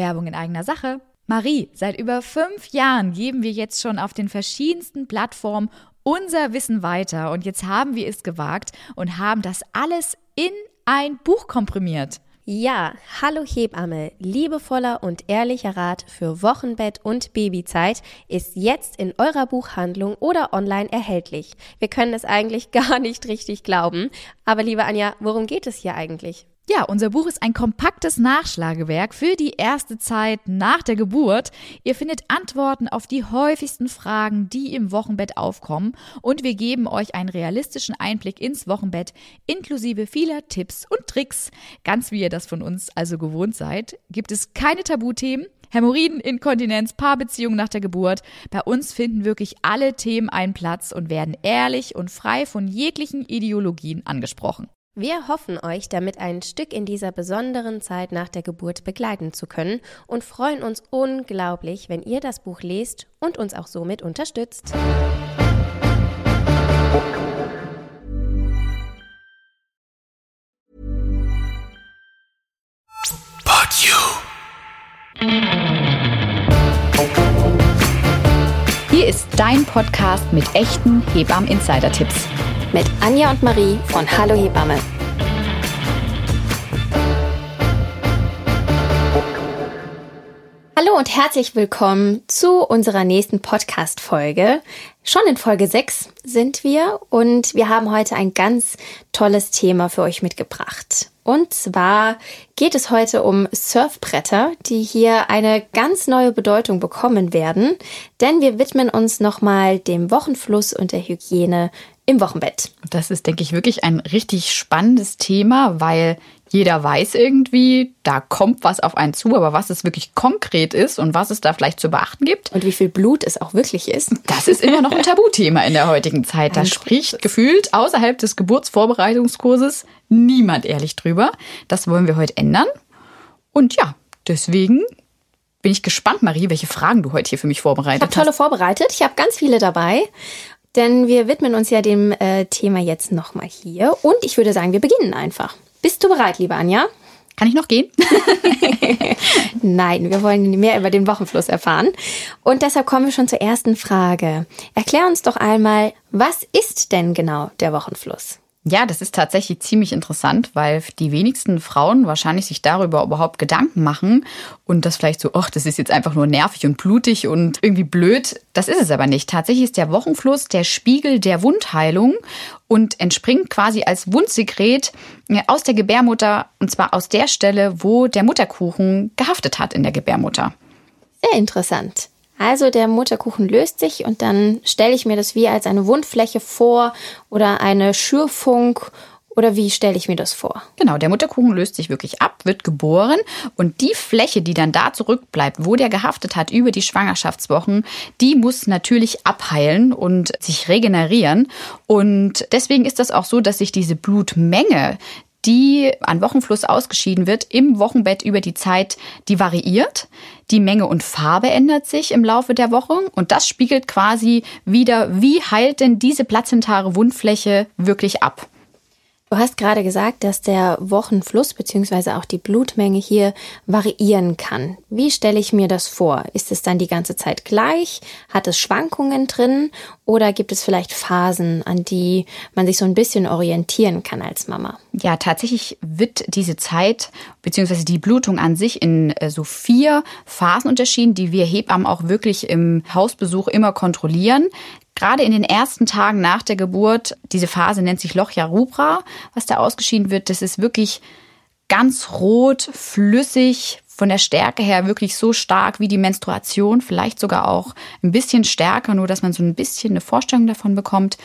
Werbung in eigener Sache. Marie, seit über 5 Jahren geben wir jetzt schon auf den verschiedensten Plattformen unser Wissen weiter und jetzt haben wir es gewagt und haben das alles in ein Buch komprimiert. Ja, Hallo Hebamme, liebevoller und ehrlicher Rat für Wochenbett und Babyzeit ist jetzt in eurer Buchhandlung oder online erhältlich. Wir können es eigentlich gar nicht richtig glauben. Aber liebe Anja, worum geht es hier eigentlich? Ja, unser Buch ist ein kompaktes Nachschlagewerk für die erste Zeit nach der Geburt. Ihr findet Antworten auf die häufigsten Fragen, die im Wochenbett aufkommen. Und wir geben euch einen realistischen Einblick ins Wochenbett, inklusive vieler Tipps und Tricks. Ganz wie ihr das von uns also gewohnt seid, gibt es keine Tabuthemen. Hämorrhoiden, Inkontinenz, Paarbeziehungen nach der Geburt. Bei uns finden wirklich alle Themen einen Platz und werden ehrlich und frei von jeglichen Ideologien angesprochen. Wir hoffen, euch damit ein Stück in dieser besonderen Zeit nach der Geburt begleiten zu können und freuen uns unglaublich, wenn ihr das Buch lest und uns auch somit unterstützt. Hier ist dein Podcast mit echten Hebammen-Insider-Tipps. Mit Anja und Marie von Hallo Hebamme. Hallo und herzlich willkommen zu unserer nächsten Podcast-Folge. Schon in Folge 6 sind wir und wir haben heute ein ganz tolles Thema für euch mitgebracht. Und zwar geht es heute um Surfbretter, die hier eine ganz neue Bedeutung bekommen werden, denn wir widmen uns nochmal dem Wochenfluss und der Hygiene im Wochenbett. Das ist, denke ich, wirklich ein richtig spannendes Thema, weil jeder weiß irgendwie, da kommt was auf einen zu, aber was es wirklich konkret ist und was es da vielleicht zu beachten gibt. Und wie viel Blut es auch wirklich ist. Das ist immer noch ein Tabuthema in der heutigen Zeit. Da spricht gefühlt außerhalb des Geburtsvorbereitungskurses niemand ehrlich drüber. Das wollen wir heute ändern. Und ja, deswegen bin ich gespannt, Marie, welche Fragen du heute hier für mich vorbereitet hast. Ich habe tolle vorbereitet. Ich habe ganz viele dabei. Denn wir widmen uns ja dem Thema jetzt nochmal hier. Und ich würde sagen, wir beginnen einfach. Bist du bereit, liebe Anja? Kann ich noch gehen? Nein, wir wollen mehr über den Wochenfluss erfahren. Und deshalb kommen wir schon zur ersten Frage. Erklär uns doch einmal, was ist denn genau der Wochenfluss? Ja, das ist tatsächlich ziemlich interessant, weil die wenigsten Frauen wahrscheinlich sich darüber überhaupt Gedanken machen und das vielleicht so, ach, das ist jetzt einfach nur nervig und blutig und irgendwie blöd. Das ist es aber nicht. Tatsächlich ist der Wochenfluss der Spiegel der Wundheilung und entspringt quasi als Wundsekret aus der Gebärmutter und zwar aus der Stelle, wo der Mutterkuchen gehaftet hat in der Gebärmutter. Sehr interessant. Also der Mutterkuchen löst sich und dann stelle ich mir das wie als eine Wundfläche vor oder eine Schürfung oder wie stelle ich mir das vor? Genau, der Mutterkuchen löst sich wirklich ab, wird geboren und die Fläche, die dann da zurückbleibt, wo der gehaftet hat über die Schwangerschaftswochen, die muss natürlich abheilen und sich regenerieren und deswegen ist das auch so, dass sich diese Blutmenge, die an Wochenfluss ausgeschieden wird, im Wochenbett über die Zeit, die variiert. Die Menge und Farbe ändert sich im Laufe der Woche und das spiegelt quasi wieder, wie heilt denn diese plazentare Wundfläche wirklich ab. Du hast gerade gesagt, dass der Wochenfluss bzw. auch die Blutmenge hier variieren kann. Wie stelle ich mir das vor? Ist es dann die ganze Zeit gleich? Hat es Schwankungen drin? Oder gibt es vielleicht Phasen, an die man sich so ein bisschen orientieren kann als Mama? Ja, tatsächlich wird diese Zeit bzw. die Blutung an sich in so 4 Phasen unterschieden, die wir Hebammen auch wirklich im Hausbesuch immer kontrollieren. Gerade in den ersten Tagen nach der Geburt, diese Phase nennt sich Lochia Rubra, was da ausgeschieden wird, das ist wirklich ganz rot, flüssig, von der Stärke her wirklich so stark wie die Menstruation, vielleicht sogar auch ein bisschen stärker, nur dass man so ein bisschen eine Vorstellung davon bekommt.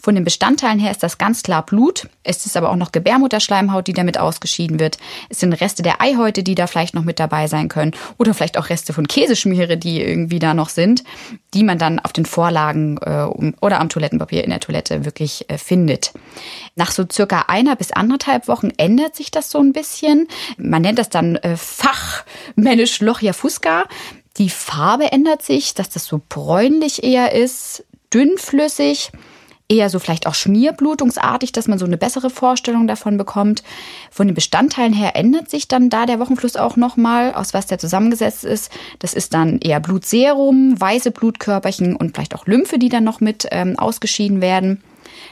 Von den Bestandteilen her ist das ganz klar Blut, es ist aber auch noch Gebärmutterschleimhaut, die damit ausgeschieden wird. Es sind Reste der Eihäute, die da vielleicht noch mit dabei sein können oder vielleicht auch Reste von Käseschmiere, die irgendwie da noch sind, die man dann auf den Vorlagen oder am Toilettenpapier in der Toilette wirklich findet. Nach so circa 1 bis 1,5 Wochen ändert sich das so ein bisschen. Man nennt das dann fachmännisch Lochia Fusca. Die Farbe ändert sich, dass das so bräunlich eher ist, dünnflüssig. eher so vielleicht auch schmierblutungsartig, dass man so eine bessere Vorstellung davon bekommt. Von den Bestandteilen her ändert sich dann da der Wochenfluss auch nochmal, aus was der zusammengesetzt ist. Das ist dann eher Blutserum, weiße Blutkörperchen und vielleicht auch Lymphe, die dann noch mit ausgeschieden werden.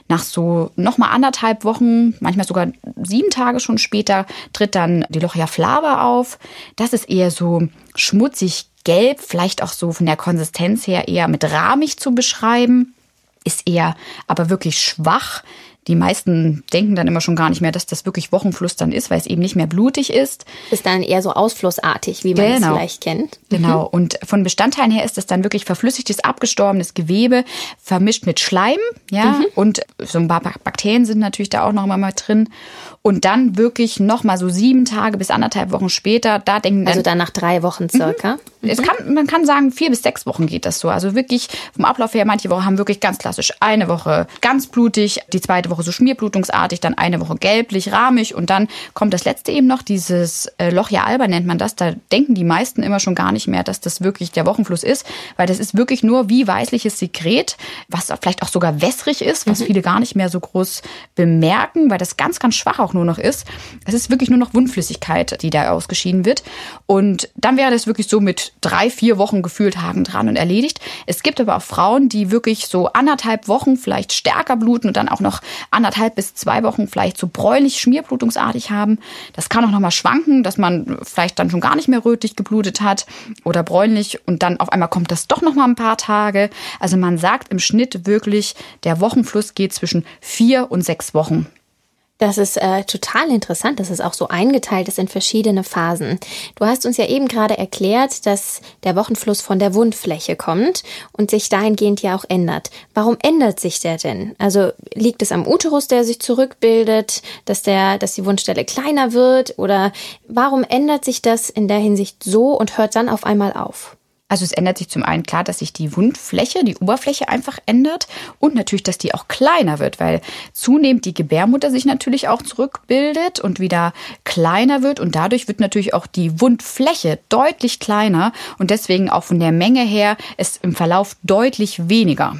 Nach so nochmal 1,5 Wochen, manchmal sogar 7 Tage schon später, tritt dann die Lochia Flava auf. Das ist eher so schmutzig gelb, vielleicht auch so von der Konsistenz her eher mit rahmig zu beschreiben. Ist eher aber wirklich schwach. Die meisten denken dann immer schon gar nicht mehr, dass das wirklich Wochenfluss dann ist, weil es eben nicht mehr blutig ist. Ist dann eher so ausflussartig, wie man es vielleicht kennt. Genau. Und von Bestandteilen her ist das dann wirklich verflüssigtes, abgestorbenes Gewebe, vermischt mit Schleim. Ja? Mhm. Und so ein paar Bakterien sind natürlich da auch noch mal drin. Und dann wirklich noch mal so 7 Tage bis 1,5 Wochen später, da denken dann... Also dann nach 3 Wochen circa? Mhm. Es kann, man kann sagen, 4 bis 6 Wochen geht das so. Also wirklich vom Ablauf her, manche Wochen haben wirklich ganz klassisch 1 Woche ganz blutig, die 2. Woche so schmierblutungsartig, dann 1 Woche gelblich, rahmig und dann kommt das letzte eben noch, dieses Lochia alba nennt man das. Da denken die meisten immer schon gar nicht mehr, dass das wirklich der Wochenfluss ist, weil das ist wirklich nur wie weißliches Sekret, was vielleicht auch sogar wässrig ist, was viele gar nicht mehr so groß bemerken, weil das ganz, ganz schwach auch nur noch ist. Es ist wirklich nur noch Wundflüssigkeit, die da ausgeschieden wird und dann wäre das wirklich so mit 3-4 Wochen gefühlt Haken dran und erledigt. Es gibt aber auch Frauen, die wirklich so 1,5 Wochen vielleicht stärker bluten und dann auch noch 1,5 bis 2 Wochen vielleicht so bräunlich, schmierblutungsartig haben. Das kann auch nochmal schwanken, dass man vielleicht dann schon gar nicht mehr rötlich geblutet hat oder bräunlich und dann auf einmal kommt das doch nochmal ein paar Tage. Also man sagt im Schnitt wirklich, der Wochenfluss geht zwischen 4 und 6 Wochen. Das ist total interessant, dass es auch so eingeteilt ist in verschiedene Phasen. Du hast uns ja eben gerade erklärt, dass der Wochenfluss von der Wundfläche kommt und sich dahingehend ja auch ändert. Warum ändert sich der denn? Also liegt es am Uterus, der sich zurückbildet, dass die Wundstelle kleiner wird? Oder warum ändert sich das in der Hinsicht so und hört dann auf einmal auf? Also es ändert sich zum einen klar, dass sich die Wundfläche, die Oberfläche einfach ändert und natürlich, dass die auch kleiner wird, weil zunehmend die Gebärmutter sich natürlich auch zurückbildet und wieder kleiner wird und dadurch wird natürlich auch die Wundfläche deutlich kleiner und deswegen auch von der Menge her ist im Verlauf deutlich weniger.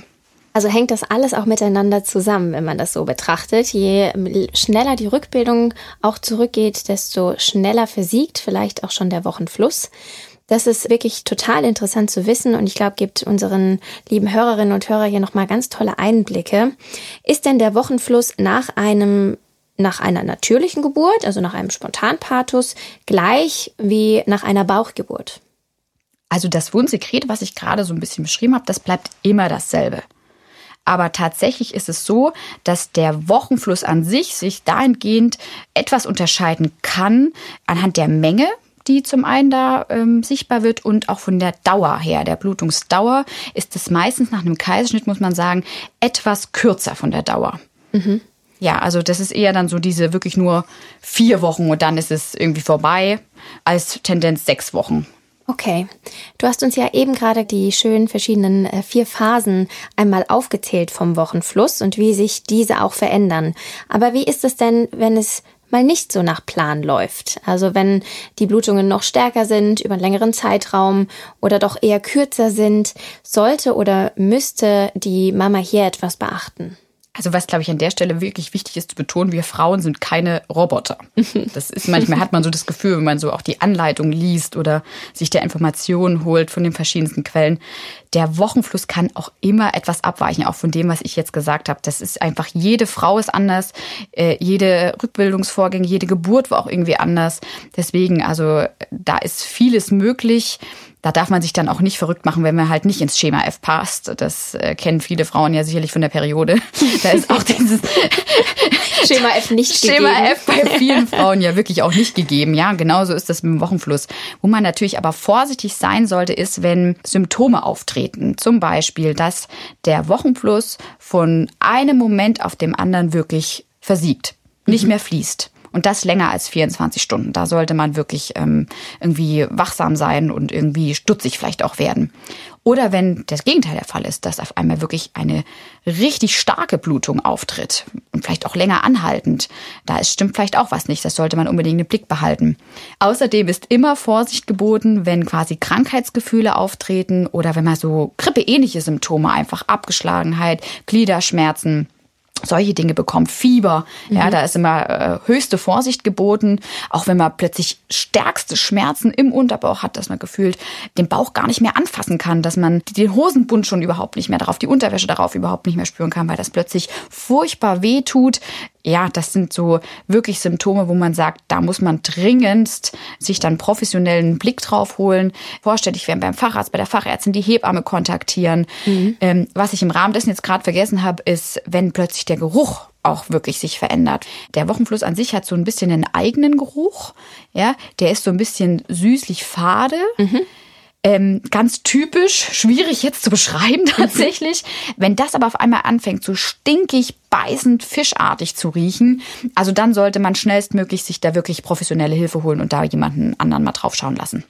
Also hängt das alles auch miteinander zusammen, wenn man das so betrachtet. Je schneller die Rückbildung auch zurückgeht, desto schneller versiegt vielleicht auch schon der Wochenfluss. Das ist wirklich total interessant zu wissen und ich glaube, gibt unseren lieben Hörerinnen und Hörern hier nochmal ganz tolle Einblicke. Ist denn der Wochenfluss nach einer natürlichen Geburt, also nach einem Spontanpartus, gleich wie nach einer Bauchgeburt? Also das Wundsekret, was ich gerade so ein bisschen beschrieben habe, das bleibt immer dasselbe. Aber tatsächlich ist es so, dass der Wochenfluss an sich dahingehend etwas unterscheiden kann anhand der Menge, die zum einen da sichtbar wird und auch von der Dauer her, der Blutungsdauer, ist es meistens nach einem Kaiserschnitt, muss man sagen, etwas kürzer von der Dauer. Mhm. Ja, also das ist eher dann so diese wirklich nur 4 Wochen und dann ist es irgendwie vorbei, als Tendenz 6 Wochen. Okay, du hast uns ja eben gerade die schönen verschiedenen 4 Phasen einmal aufgezählt vom Wochenfluss und wie sich diese auch verändern. Aber wie ist es denn, wenn es mal nicht so nach Plan läuft? Also wenn die Blutungen noch stärker sind, über einen längeren Zeitraum oder doch eher kürzer sind, sollte oder müsste die Mama hier etwas beachten? Also was, glaube ich, an der Stelle wirklich wichtig ist zu betonen, wir Frauen sind keine Roboter. Das ist manchmal, hat man so das Gefühl, wenn man so auch die Anleitung liest oder sich der Informationen holt von den verschiedensten Quellen. Der Wochenfluss kann auch immer etwas abweichen, auch von dem, was ich jetzt gesagt habe. Das ist einfach, jede Frau ist anders, jede Rückbildungsvorgänge, jede Geburt war auch irgendwie anders. Deswegen, also da ist vieles möglich. Da darf man sich dann auch nicht verrückt machen, wenn man halt nicht ins Schema F passt. Das kennen viele Frauen ja sicherlich von der Periode. Da ist auch dieses Schema F nicht gegeben. Schema F bei vielen Frauen ja wirklich auch nicht gegeben. Ja, genauso ist das mit dem Wochenfluss. Wo man natürlich aber vorsichtig sein sollte, ist, wenn Symptome auftreten. Zum Beispiel, dass der Wochenfluss von einem Moment auf dem anderen wirklich versiegt, nicht mehr fließt. Und das länger als 24 Stunden. Da sollte man wirklich irgendwie wachsam sein und irgendwie stutzig vielleicht auch werden. Oder wenn das Gegenteil der Fall ist, dass auf einmal wirklich eine richtig starke Blutung auftritt und vielleicht auch länger anhaltend, da stimmt vielleicht auch was nicht. Das sollte man unbedingt im Blick behalten. Außerdem ist immer Vorsicht geboten, wenn quasi Krankheitsgefühle auftreten oder wenn man so grippeähnliche Symptome, einfach Abgeschlagenheit, Gliederschmerzen, solche Dinge bekommt, Fieber, ja, da ist immer höchste Vorsicht geboten. Auch wenn man plötzlich stärkste Schmerzen im Unterbauch hat, dass man gefühlt den Bauch gar nicht mehr anfassen kann, dass man den Hosenbund schon überhaupt nicht mehr drauf, die Unterwäsche darauf überhaupt nicht mehr spüren kann, weil das plötzlich furchtbar weh tut. Ja, das sind so wirklich Symptome, wo man sagt, da muss man dringendst sich dann professionellen Blick drauf holen. Vorstellig werden beim Facharzt, bei der Fachärztin, die Hebamme kontaktieren. Was ich im Rahmen dessen jetzt gerade vergessen habe, ist, wenn plötzlich der Geruch auch wirklich sich verändert. Der Wochenfluss an sich hat so ein bisschen einen eigenen Geruch. Ja, der ist so ein bisschen süßlich fade. Ganz typisch, schwierig jetzt zu beschreiben tatsächlich. Wenn das aber auf einmal anfängt, so stinkig, beißend, fischartig zu riechen, also dann sollte man schnellstmöglich sich da wirklich professionelle Hilfe holen und da jemanden anderen mal drauf schauen lassen.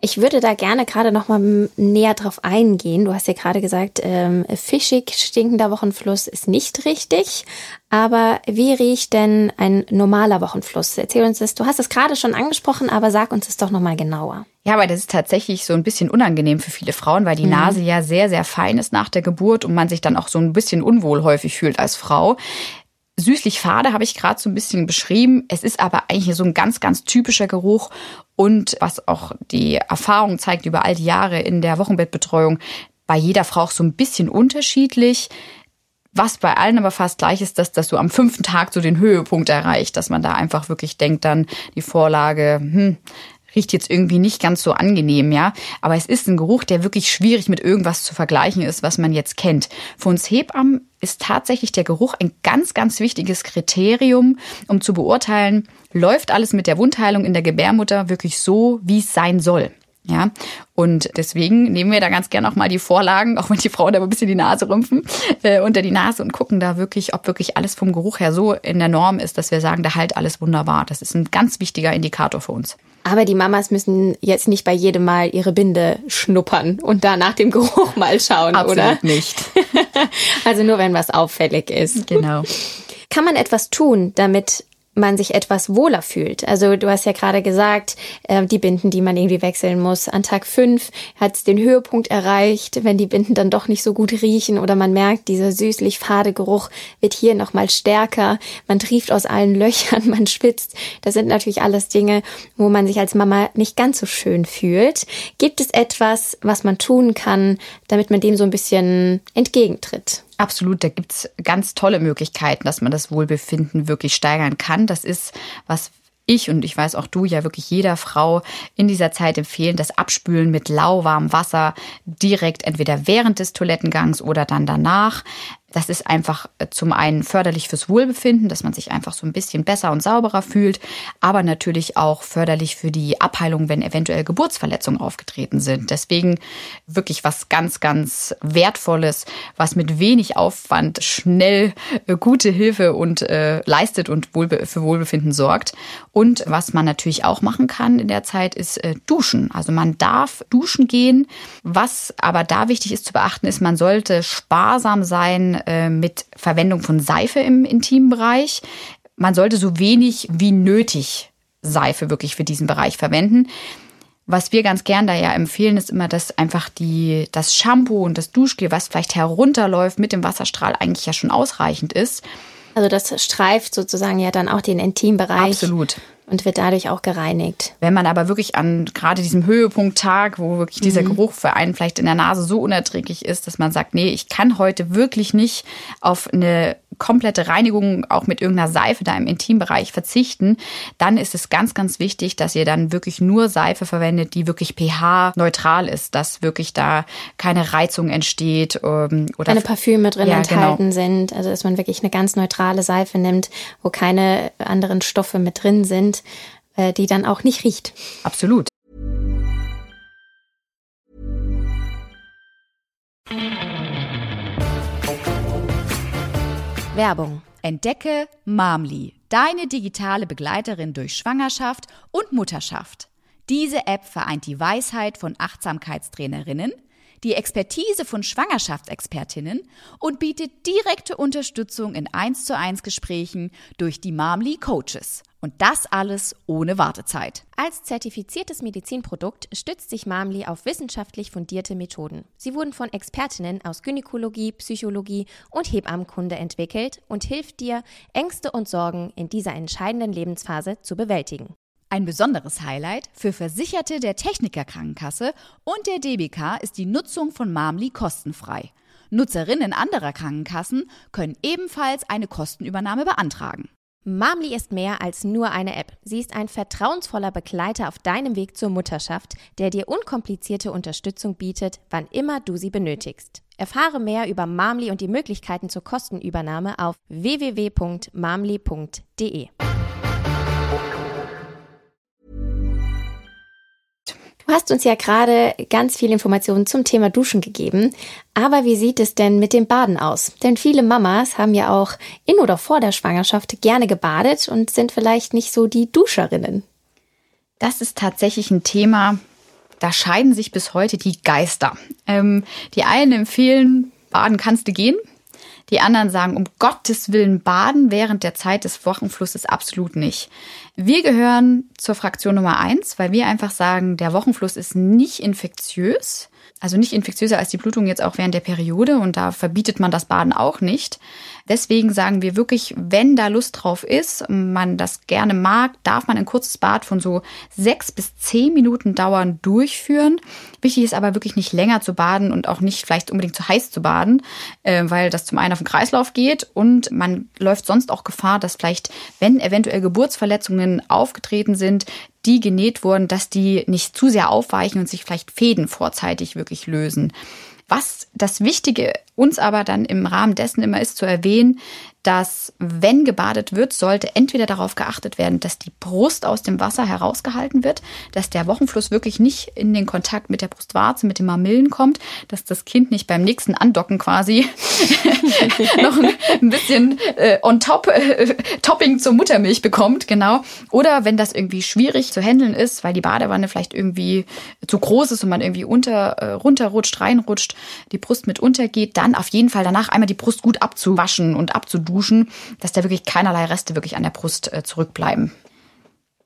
Ich würde da gerne gerade noch mal näher drauf eingehen. Du hast ja gerade gesagt, fischig stinkender Wochenfluss ist nicht richtig. Aber wie riecht denn ein normaler Wochenfluss? Erzähl uns das. Du hast es gerade schon angesprochen, aber sag uns das doch noch mal genauer. Ja, aber das ist tatsächlich so ein bisschen unangenehm für viele Frauen, weil die Nase ja sehr, sehr fein ist nach der Geburt und man sich dann auch so ein bisschen unwohl häufig fühlt als Frau. Süßlich fade habe ich gerade so ein bisschen beschrieben. Es ist aber eigentlich so ein ganz, ganz typischer Geruch. Und was auch die Erfahrung zeigt über all die Jahre in der Wochenbettbetreuung, bei jeder Frau auch so ein bisschen unterschiedlich. Was bei allen aber fast gleich ist, dass das so am 5. Tag so den Höhepunkt erreicht. Dass man da einfach wirklich denkt, dann die Vorlage, riecht jetzt irgendwie nicht ganz so angenehm, ja. Aber es ist ein Geruch, der wirklich schwierig mit irgendwas zu vergleichen ist, was man jetzt kennt. Für uns Hebammen ist tatsächlich der Geruch ein ganz, ganz wichtiges Kriterium, um zu beurteilen, läuft alles mit der Wundheilung in der Gebärmutter wirklich so, wie es sein soll. Ja, und deswegen nehmen wir da ganz gerne auch mal die Vorlagen, auch wenn die Frauen da ein bisschen die Nase rümpfen, unter die Nase und gucken da wirklich, ob wirklich alles vom Geruch her so in der Norm ist, dass wir sagen, da halt alles wunderbar. Das ist ein ganz wichtiger Indikator für uns. Aber die Mamas müssen jetzt nicht bei jedem Mal ihre Binde schnuppern und da nach dem Geruch mal schauen, absolut, oder? Absolut nicht. Also nur, wenn was auffällig ist. Genau. Kann man etwas tun, damit man sich etwas wohler fühlt? Also du hast ja gerade gesagt, die Binden, die man irgendwie wechseln muss. An Tag 5 hat es den Höhepunkt erreicht, wenn die Binden dann doch nicht so gut riechen oder man merkt, dieser süßlich-fade Geruch wird hier nochmal stärker. Man trieft aus allen Löchern, man schwitzt. Das sind natürlich alles Dinge, wo man sich als Mama nicht ganz so schön fühlt. Gibt es etwas, was man tun kann, damit man dem so ein bisschen entgegentritt? Absolut, da gibt's ganz tolle Möglichkeiten, dass man das Wohlbefinden wirklich steigern kann. Das ist, was ich und ich weiß auch du ja wirklich jeder Frau in dieser Zeit empfehlen, das Abspülen mit lauwarmem Wasser direkt entweder während des Toilettengangs oder dann danach. Das ist einfach zum einen förderlich fürs Wohlbefinden, dass man sich einfach so ein bisschen besser und sauberer fühlt, aber natürlich auch förderlich für die Abheilung, wenn eventuell Geburtsverletzungen aufgetreten sind. Deswegen wirklich was ganz, ganz Wertvolles, was mit wenig Aufwand schnell gute Hilfe und leistet und für Wohlbefinden sorgt. Und was man natürlich auch machen kann in der Zeit, ist duschen. Also man darf duschen gehen. Was aber da wichtig ist zu beachten, ist, man sollte sparsam sein mit Verwendung von Seife im intimen Bereich. Man sollte so wenig wie nötig Seife wirklich für diesen Bereich verwenden. Was wir ganz gern da ja empfehlen, ist immer, dass einfach das Shampoo und das Duschgel, was vielleicht herunterläuft, mit dem Wasserstrahl eigentlich ja schon ausreichend ist. Also das streift sozusagen ja dann auch den Intimbereich. Absolut. Und wird dadurch auch gereinigt. Wenn man aber wirklich an gerade diesem Höhepunkt-Tag, wo wirklich dieser Geruch für einen vielleicht in der Nase so unerträglich ist, dass man sagt, nee, ich kann heute wirklich nicht auf eine komplette Reinigung auch mit irgendeiner Seife da im Intimbereich verzichten, dann ist es ganz, ganz wichtig, dass ihr dann wirklich nur Seife verwendet, die wirklich pH-neutral ist, dass wirklich da keine Reizung entsteht. Keine Parfüme drin enthalten sind. Also dass man wirklich eine ganz neutrale Seife nimmt, wo keine anderen Stoffe mit drin sind, die dann auch nicht riecht. Absolut. Werbung. Entdecke Mamli, Deine digitale Begleiterin durch Schwangerschaft und Mutterschaft. Diese App vereint die Weisheit von Achtsamkeitstrainerinnen, die Expertise von Schwangerschaftsexpertinnen und bietet direkte Unterstützung in 1:1 Gesprächen durch die Mamli Coaches. Und das alles ohne Wartezeit. Als zertifiziertes Medizinprodukt stützt sich Mamli auf wissenschaftlich fundierte Methoden. Sie wurden von Expertinnen aus Gynäkologie, Psychologie und Hebammenkunde entwickelt und hilft dir, Ängste und Sorgen in dieser entscheidenden Lebensphase zu bewältigen. Ein besonderes Highlight für Versicherte der Techniker Krankenkasse und der DBK ist die Nutzung von Mamli kostenfrei. Nutzerinnen anderer Krankenkassen können ebenfalls eine Kostenübernahme beantragen. Mamli ist mehr als nur eine App. Sie ist ein vertrauensvoller Begleiter auf deinem Weg zur Mutterschaft, der dir unkomplizierte Unterstützung bietet, wann immer du sie benötigst. Erfahre mehr über Mamli und die Möglichkeiten zur Kostenübernahme auf www.mamli.de. Du hast uns ja gerade ganz viele Informationen zum Thema Duschen gegeben, aber wie sieht es denn mit dem Baden aus? Denn viele Mamas haben ja auch in oder vor der Schwangerschaft gerne gebadet und sind vielleicht nicht so die Duscherinnen. Das ist tatsächlich ein Thema, da scheiden sich bis heute die Geister. Die einen empfehlen, baden kannst du gehen. Die anderen sagen, um Gottes Willen, baden während der Zeit des Wochenflusses absolut nicht. Wir gehören zur Fraktion Nummer 1, weil wir einfach sagen, der Wochenfluss ist nicht infektiös. Also nicht infektiöser als die Blutung jetzt auch während der Periode und da verbietet man das Baden auch nicht. Deswegen sagen wir wirklich, wenn da Lust drauf ist, man das gerne mag, darf man ein kurzes Bad von so 6 bis 10 Minuten dauernd durchführen. Wichtig ist aber wirklich nicht länger zu baden und auch nicht vielleicht unbedingt zu heiß zu baden, weil das zum einen auf den Kreislauf geht und man läuft sonst auch Gefahr, dass vielleicht, wenn eventuell Geburtsverletzungen aufgetreten sind, die genäht wurden, dass die nicht zu sehr aufweichen und sich vielleicht Fäden vorzeitig wirklich lösen. Was das Wichtige uns aber dann im Rahmen dessen immer ist zu erwähnen, dass wenn gebadet wird, sollte entweder darauf geachtet werden, dass die Brust aus dem Wasser herausgehalten wird, dass der Wochenfluss wirklich nicht in den Kontakt mit der Brustwarze, mit den Mamillen kommt, dass das Kind nicht beim nächsten Andocken quasi noch ein bisschen on top Topping zur Muttermilch bekommt, genau. Oder wenn das irgendwie schwierig zu handeln ist, weil die Badewanne vielleicht irgendwie zu groß ist und man irgendwie runterrutscht, reinrutscht, die Brust mit untergeht, dann auf jeden Fall danach einmal die Brust gut abzuwaschen und abzuduschen, dass da wirklich keinerlei Reste wirklich an der Brust zurückbleiben.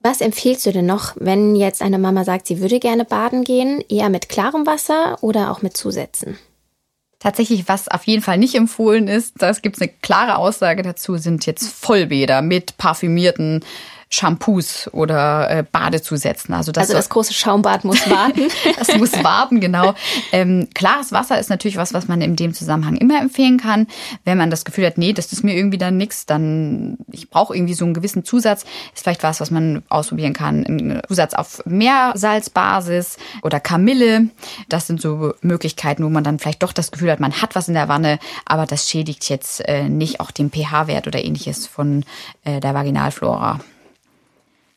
Was empfiehlst du denn noch, wenn jetzt eine Mama sagt, sie würde gerne baden gehen, eher mit klarem Wasser oder auch mit Zusätzen? Tatsächlich, was auf jeden Fall nicht empfohlen ist, das gibt es eine klare Aussage dazu, sind jetzt Vollbäder mit parfümierten Shampoos oder Badezusätzen. Also das große Schaumbad muss warten. Das muss warten, genau. Klares Wasser ist natürlich was man in dem Zusammenhang immer empfehlen kann. Wenn man das Gefühl hat, nee, das ist mir irgendwie dann nichts, dann ich brauche irgendwie so einen gewissen Zusatz. Ist vielleicht was man ausprobieren kann. Ein Zusatz auf Meersalzbasis oder Kamille. Das sind so Möglichkeiten, wo man dann vielleicht doch das Gefühl hat, man hat was in der Wanne, aber das schädigt jetzt nicht auch den pH-Wert oder ähnliches von der Vaginalflora.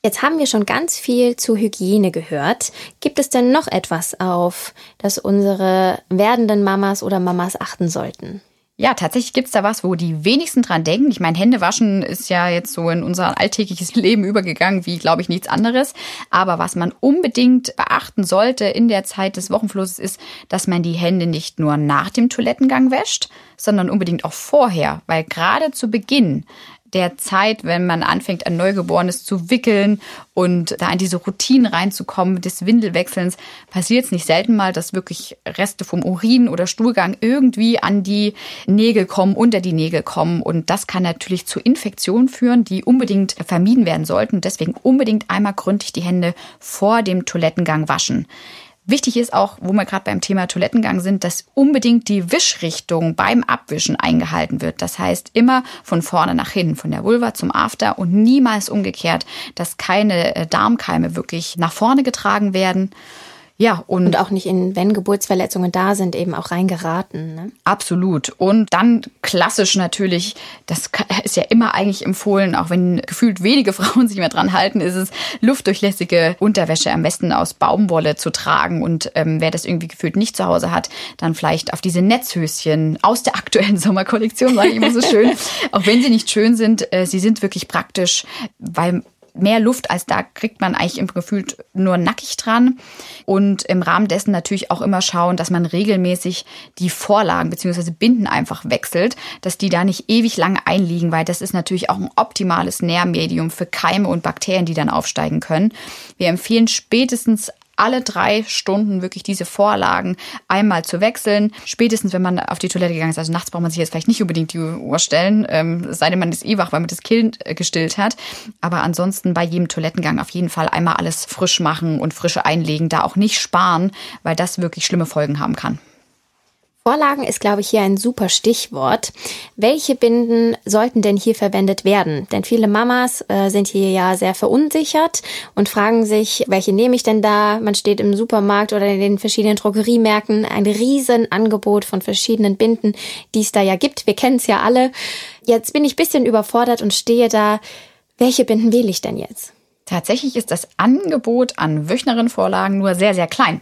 Jetzt haben wir schon ganz viel zu Hygiene gehört. Gibt es denn noch etwas, auf das unsere werdenden Mamas oder Mamas achten sollten? Ja, tatsächlich gibt's da was, wo die wenigsten dran denken. Ich meine, Hände waschen ist ja jetzt so in unser alltägliches Leben übergegangen wie, glaube ich, nichts anderes. Aber was man unbedingt beachten sollte in der Zeit des Wochenflusses ist, dass man die Hände nicht nur nach dem Toilettengang wäscht, sondern unbedingt auch vorher. Weil gerade zu Beginn der Zeit, wenn man anfängt, ein Neugeborenes zu wickeln und da in diese Routinen reinzukommen des Windelwechselns, passiert es nicht selten mal, dass wirklich Reste vom Urin oder Stuhlgang irgendwie an die Nägel kommen, unter die Nägel kommen. Und das kann natürlich zu Infektionen führen, die unbedingt vermieden werden sollten. Deswegen unbedingt einmal gründlich die Hände vor dem Toilettengang waschen. Wichtig ist auch, wo wir gerade beim Thema Toilettengang sind, dass unbedingt die Wischrichtung beim Abwischen eingehalten wird. Das heißt, immer von vorne nach hinten, von der Vulva zum After und niemals umgekehrt, dass keine Darmkeime wirklich nach vorne getragen werden. Ja, und auch nicht in, wenn Geburtsverletzungen da sind, eben auch reingeraten. Ne? Absolut. Und dann klassisch natürlich, das ist ja immer eigentlich empfohlen, auch wenn gefühlt wenige Frauen sich mehr dran halten, ist es, luftdurchlässige Unterwäsche am besten aus Baumwolle zu tragen. Und wer das irgendwie gefühlt nicht zu Hause hat, dann vielleicht auf diese Netzhöschen aus der aktuellen Sommerkollektion, sage ich immer so schön. Auch wenn sie nicht schön sind, sie sind wirklich praktisch, weil mehr Luft als da kriegt man eigentlich im Gefühl nur nackig dran. Und im Rahmen dessen natürlich auch immer schauen, dass man regelmäßig die Vorlagen bzw. Binden einfach wechselt, dass die da nicht ewig lang einliegen, weil das ist natürlich auch ein optimales Nährmedium für Keime und Bakterien, die dann aufsteigen können. Wir empfehlen spätestens alle 3 Stunden wirklich diese Vorlagen einmal zu wechseln. Spätestens, wenn man auf die Toilette gegangen ist, also nachts braucht man sich jetzt vielleicht nicht unbedingt die Uhr stellen, sei denn man ist wach, weil man das Kind gestillt hat. Aber ansonsten bei jedem Toilettengang auf jeden Fall einmal alles frisch machen und frisch einlegen, da auch nicht sparen, weil das wirklich schlimme Folgen haben kann. Vorlagen ist, glaube ich, hier ein super Stichwort. Welche Binden sollten denn hier verwendet werden? Denn viele Mamas sind hier ja sehr verunsichert und fragen sich, welche nehme ich denn da? Man steht im Supermarkt oder in den verschiedenen Drogeriemärkten, ein Riesenangebot von verschiedenen Binden, die es da ja gibt. Wir kennen es ja alle. Jetzt bin ich ein bisschen überfordert und stehe da. Welche Binden wähle ich denn jetzt? Tatsächlich ist das Angebot an Wöchnerinnenvorlagen nur sehr, sehr klein.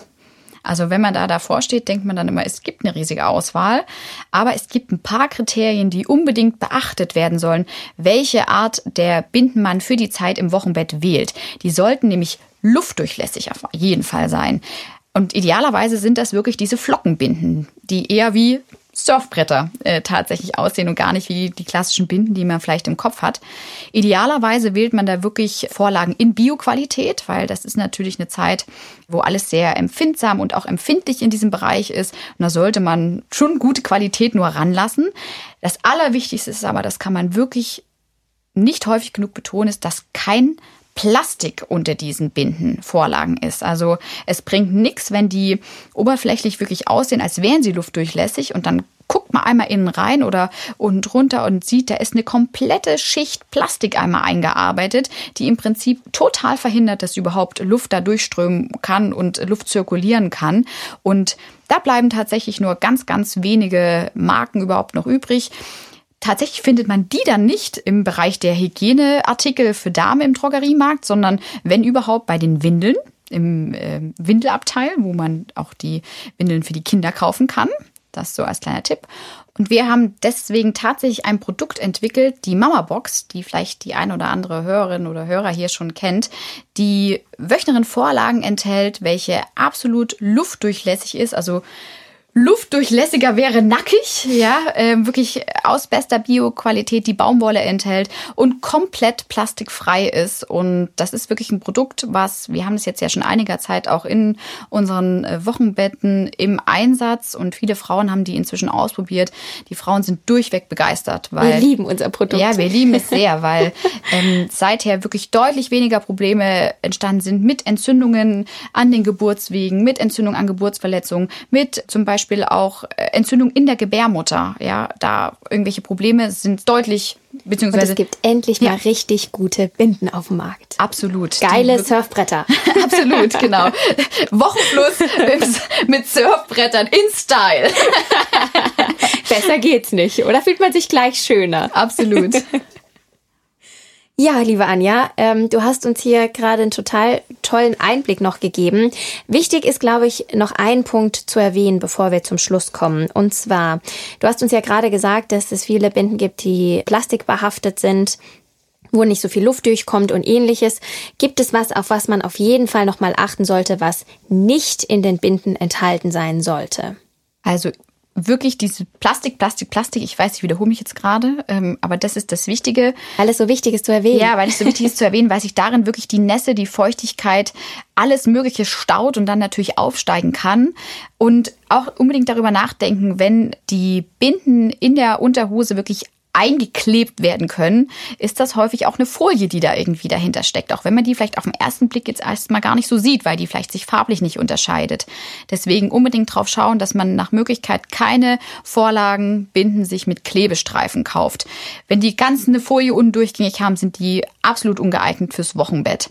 Also wenn man da davor steht, denkt man dann immer, es gibt eine riesige Auswahl. Aber es gibt ein paar Kriterien, die unbedingt beachtet werden sollen, welche Art der Binden man für die Zeit im Wochenbett wählt. Die sollten nämlich luftdurchlässig auf jeden Fall sein. Und idealerweise sind das wirklich diese Flockenbinden, die eher wie Surfbretter tatsächlich aussehen und gar nicht wie die klassischen Binden, die man vielleicht im Kopf hat. Idealerweise wählt man da wirklich Vorlagen in Bioqualität, weil das ist natürlich eine Zeit, wo alles sehr empfindsam und auch empfindlich in diesem Bereich ist. Und da sollte man schon gute Qualität nur ranlassen. Das Allerwichtigste ist aber, das kann man wirklich nicht häufig genug betonen, ist, dass kein Plastik unter diesen Bindenvorlagen ist. Also es bringt nichts, wenn die oberflächlich wirklich aussehen, als wären sie luftdurchlässig und dann guckt man einmal innen rein oder unten runter und sieht, da ist eine komplette Schicht Plastik einmal eingearbeitet, die im Prinzip total verhindert, dass überhaupt Luft da durchströmen kann und Luft zirkulieren kann. Und da bleiben tatsächlich nur ganz, ganz wenige Marken überhaupt noch übrig. Tatsächlich findet man die dann nicht im Bereich der Hygieneartikel für Damen im Drogeriemarkt, sondern wenn überhaupt bei den Windeln, im Windelabteil, wo man auch die Windeln für die Kinder kaufen kann. Das so als kleiner Tipp. Und wir haben deswegen tatsächlich ein Produkt entwickelt, die Mama Box, die vielleicht die ein oder andere Hörerin oder Hörer hier schon kennt, die Wöchnerin-Vorlagen enthält, welche absolut luftdurchlässig ist, also luftdurchlässiger wäre nackig, ja, wirklich aus bester Bioqualität, die Baumwolle enthält und komplett plastikfrei ist. Und das ist wirklich ein Produkt, was, wir haben es jetzt ja schon einiger Zeit auch in unseren Wochenbetten im Einsatz und viele Frauen haben die inzwischen ausprobiert. Die Frauen sind durchweg begeistert, weil wir lieben unser Produkt. Ja, wir lieben es sehr, weil seither wirklich deutlich weniger Probleme entstanden sind mit Entzündungen an den Geburtswegen, mit Entzündungen an Geburtsverletzungen, mit zum Beispiel auch Entzündung in der Gebärmutter, ja, da irgendwelche Probleme sind deutlich, beziehungsweise... Und es gibt endlich mal richtig gute Binden auf dem Markt. Absolut. Geile Surfbretter. Absolut, genau. Wochenfluss mit Surfbrettern in Style. Besser geht's nicht, oder fühlt man sich gleich schöner? Absolut. Ja, liebe Anja, du hast uns hier gerade einen total tollen Einblick noch gegeben. Wichtig ist, glaube ich, noch ein Punkt zu erwähnen, bevor wir zum Schluss kommen. Und zwar, du hast uns ja gerade gesagt, dass es viele Binden gibt, die plastikbehaftet sind, wo nicht so viel Luft durchkommt und ähnliches. Gibt es was, auf was man auf jeden Fall nochmal achten sollte, was nicht in den Binden enthalten sein sollte? Also wirklich diese Plastik, ich weiß, ich wiederhole mich jetzt gerade, aber das ist das Wichtige. Weil es so wichtig ist zu erwähnen. Ja, weil es so wichtig ist zu erwähnen, weil sich darin wirklich die Nässe, die Feuchtigkeit, alles Mögliche staut und dann natürlich aufsteigen kann. Und auch unbedingt darüber nachdenken, wenn die Binden in der Unterhose wirklich eingeklebt werden können, ist das häufig auch eine Folie, die da irgendwie dahinter steckt. Auch wenn man die vielleicht auf den ersten Blick jetzt erstmal gar nicht so sieht, weil die vielleicht sich farblich nicht unterscheidet. Deswegen unbedingt drauf schauen, dass man nach Möglichkeit keine Vorlagen, Binden sich mit Klebestreifen kauft. Wenn die ganzen eine Folie undurchgängig haben, sind die absolut ungeeignet fürs Wochenbett.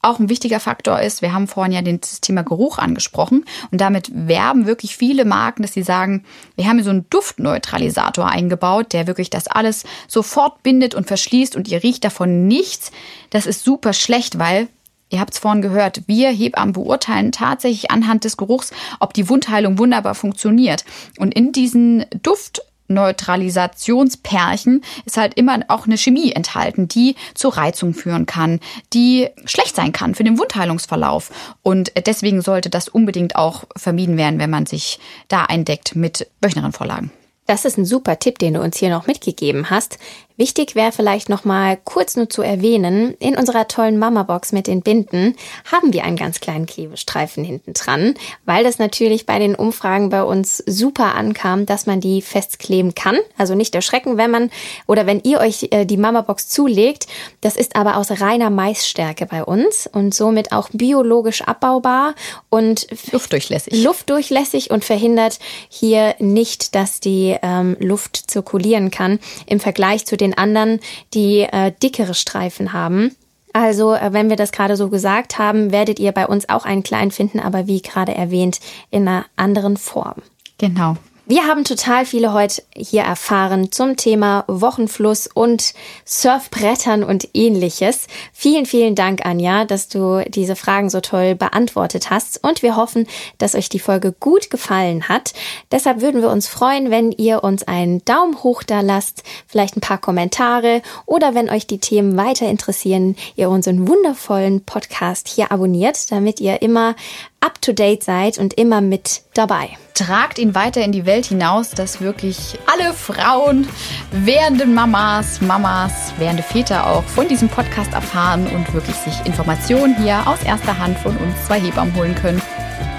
auch ein wichtiger Faktor ist, wir haben vorhin ja das Thema Geruch angesprochen und damit werben wirklich viele Marken, dass sie sagen, wir haben hier so einen Duftneutralisator eingebaut, der wirklich das alles sofort bindet und verschließt und ihr riecht davon nichts. Das ist super schlecht, weil, ihr habt es vorhin gehört, wir Hebammen beurteilen tatsächlich anhand des Geruchs, ob die Wundheilung wunderbar funktioniert. Und in diesen Duftneutralisationspärchen ist halt immer auch eine Chemie enthalten, die zur Reizung führen kann, die schlecht sein kann für den Wundheilungsverlauf. Und deswegen sollte das unbedingt auch vermieden werden, wenn man sich da eindeckt mit Wöchnerinnenvorlagen. Das ist ein super Tipp, den du uns hier noch mitgegeben hast. Wichtig wäre vielleicht nochmal kurz nur zu erwähnen, in unserer tollen Mama-Box mit den Binden haben wir einen ganz kleinen Klebestreifen hinten dran, weil das natürlich bei den Umfragen bei uns super ankam, dass man die festkleben kann. Also nicht erschrecken, wenn ihr euch die Mama-Box zulegt. Das ist aber aus reiner Maisstärke bei uns und somit auch biologisch abbaubar und luftdurchlässig und verhindert hier nicht, dass die Luft zirkulieren kann im Vergleich zu den anderen, die dickere Streifen haben. Also wenn wir das gerade so gesagt haben, werdet ihr bei uns auch einen kleinen finden, aber wie gerade erwähnt, in einer anderen Form. Genau. Wir haben total viele heute hier erfahren zum Thema Wochenfluss und Surfbrettern und ähnliches. Vielen, vielen Dank, Anja, dass du diese Fragen so toll beantwortet hast und wir hoffen, dass euch die Folge gut gefallen hat. Deshalb würden wir uns freuen, wenn ihr uns einen Daumen hoch da lasst, vielleicht ein paar Kommentare oder wenn euch die Themen weiter interessieren, ihr unseren wundervollen Podcast hier abonniert, damit ihr immer up-to-date seid und immer mit dabei. Tragt ihn weiter in die Welt hinaus, dass wirklich alle Frauen, werdende Mamas, werdende Väter auch von diesem Podcast erfahren und wirklich sich Informationen hier aus erster Hand von uns zwei Hebammen holen können.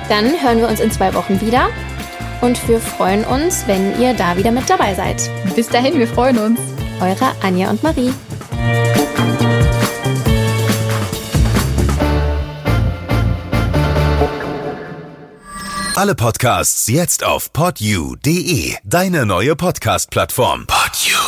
Dann hören wir uns in 2 Wochen wieder und wir freuen uns, wenn ihr da wieder mit dabei seid. Bis dahin, wir freuen uns. Eure Anja und Marie. Alle Podcasts jetzt auf podu.de, deine neue Podcast-Plattform. Podu.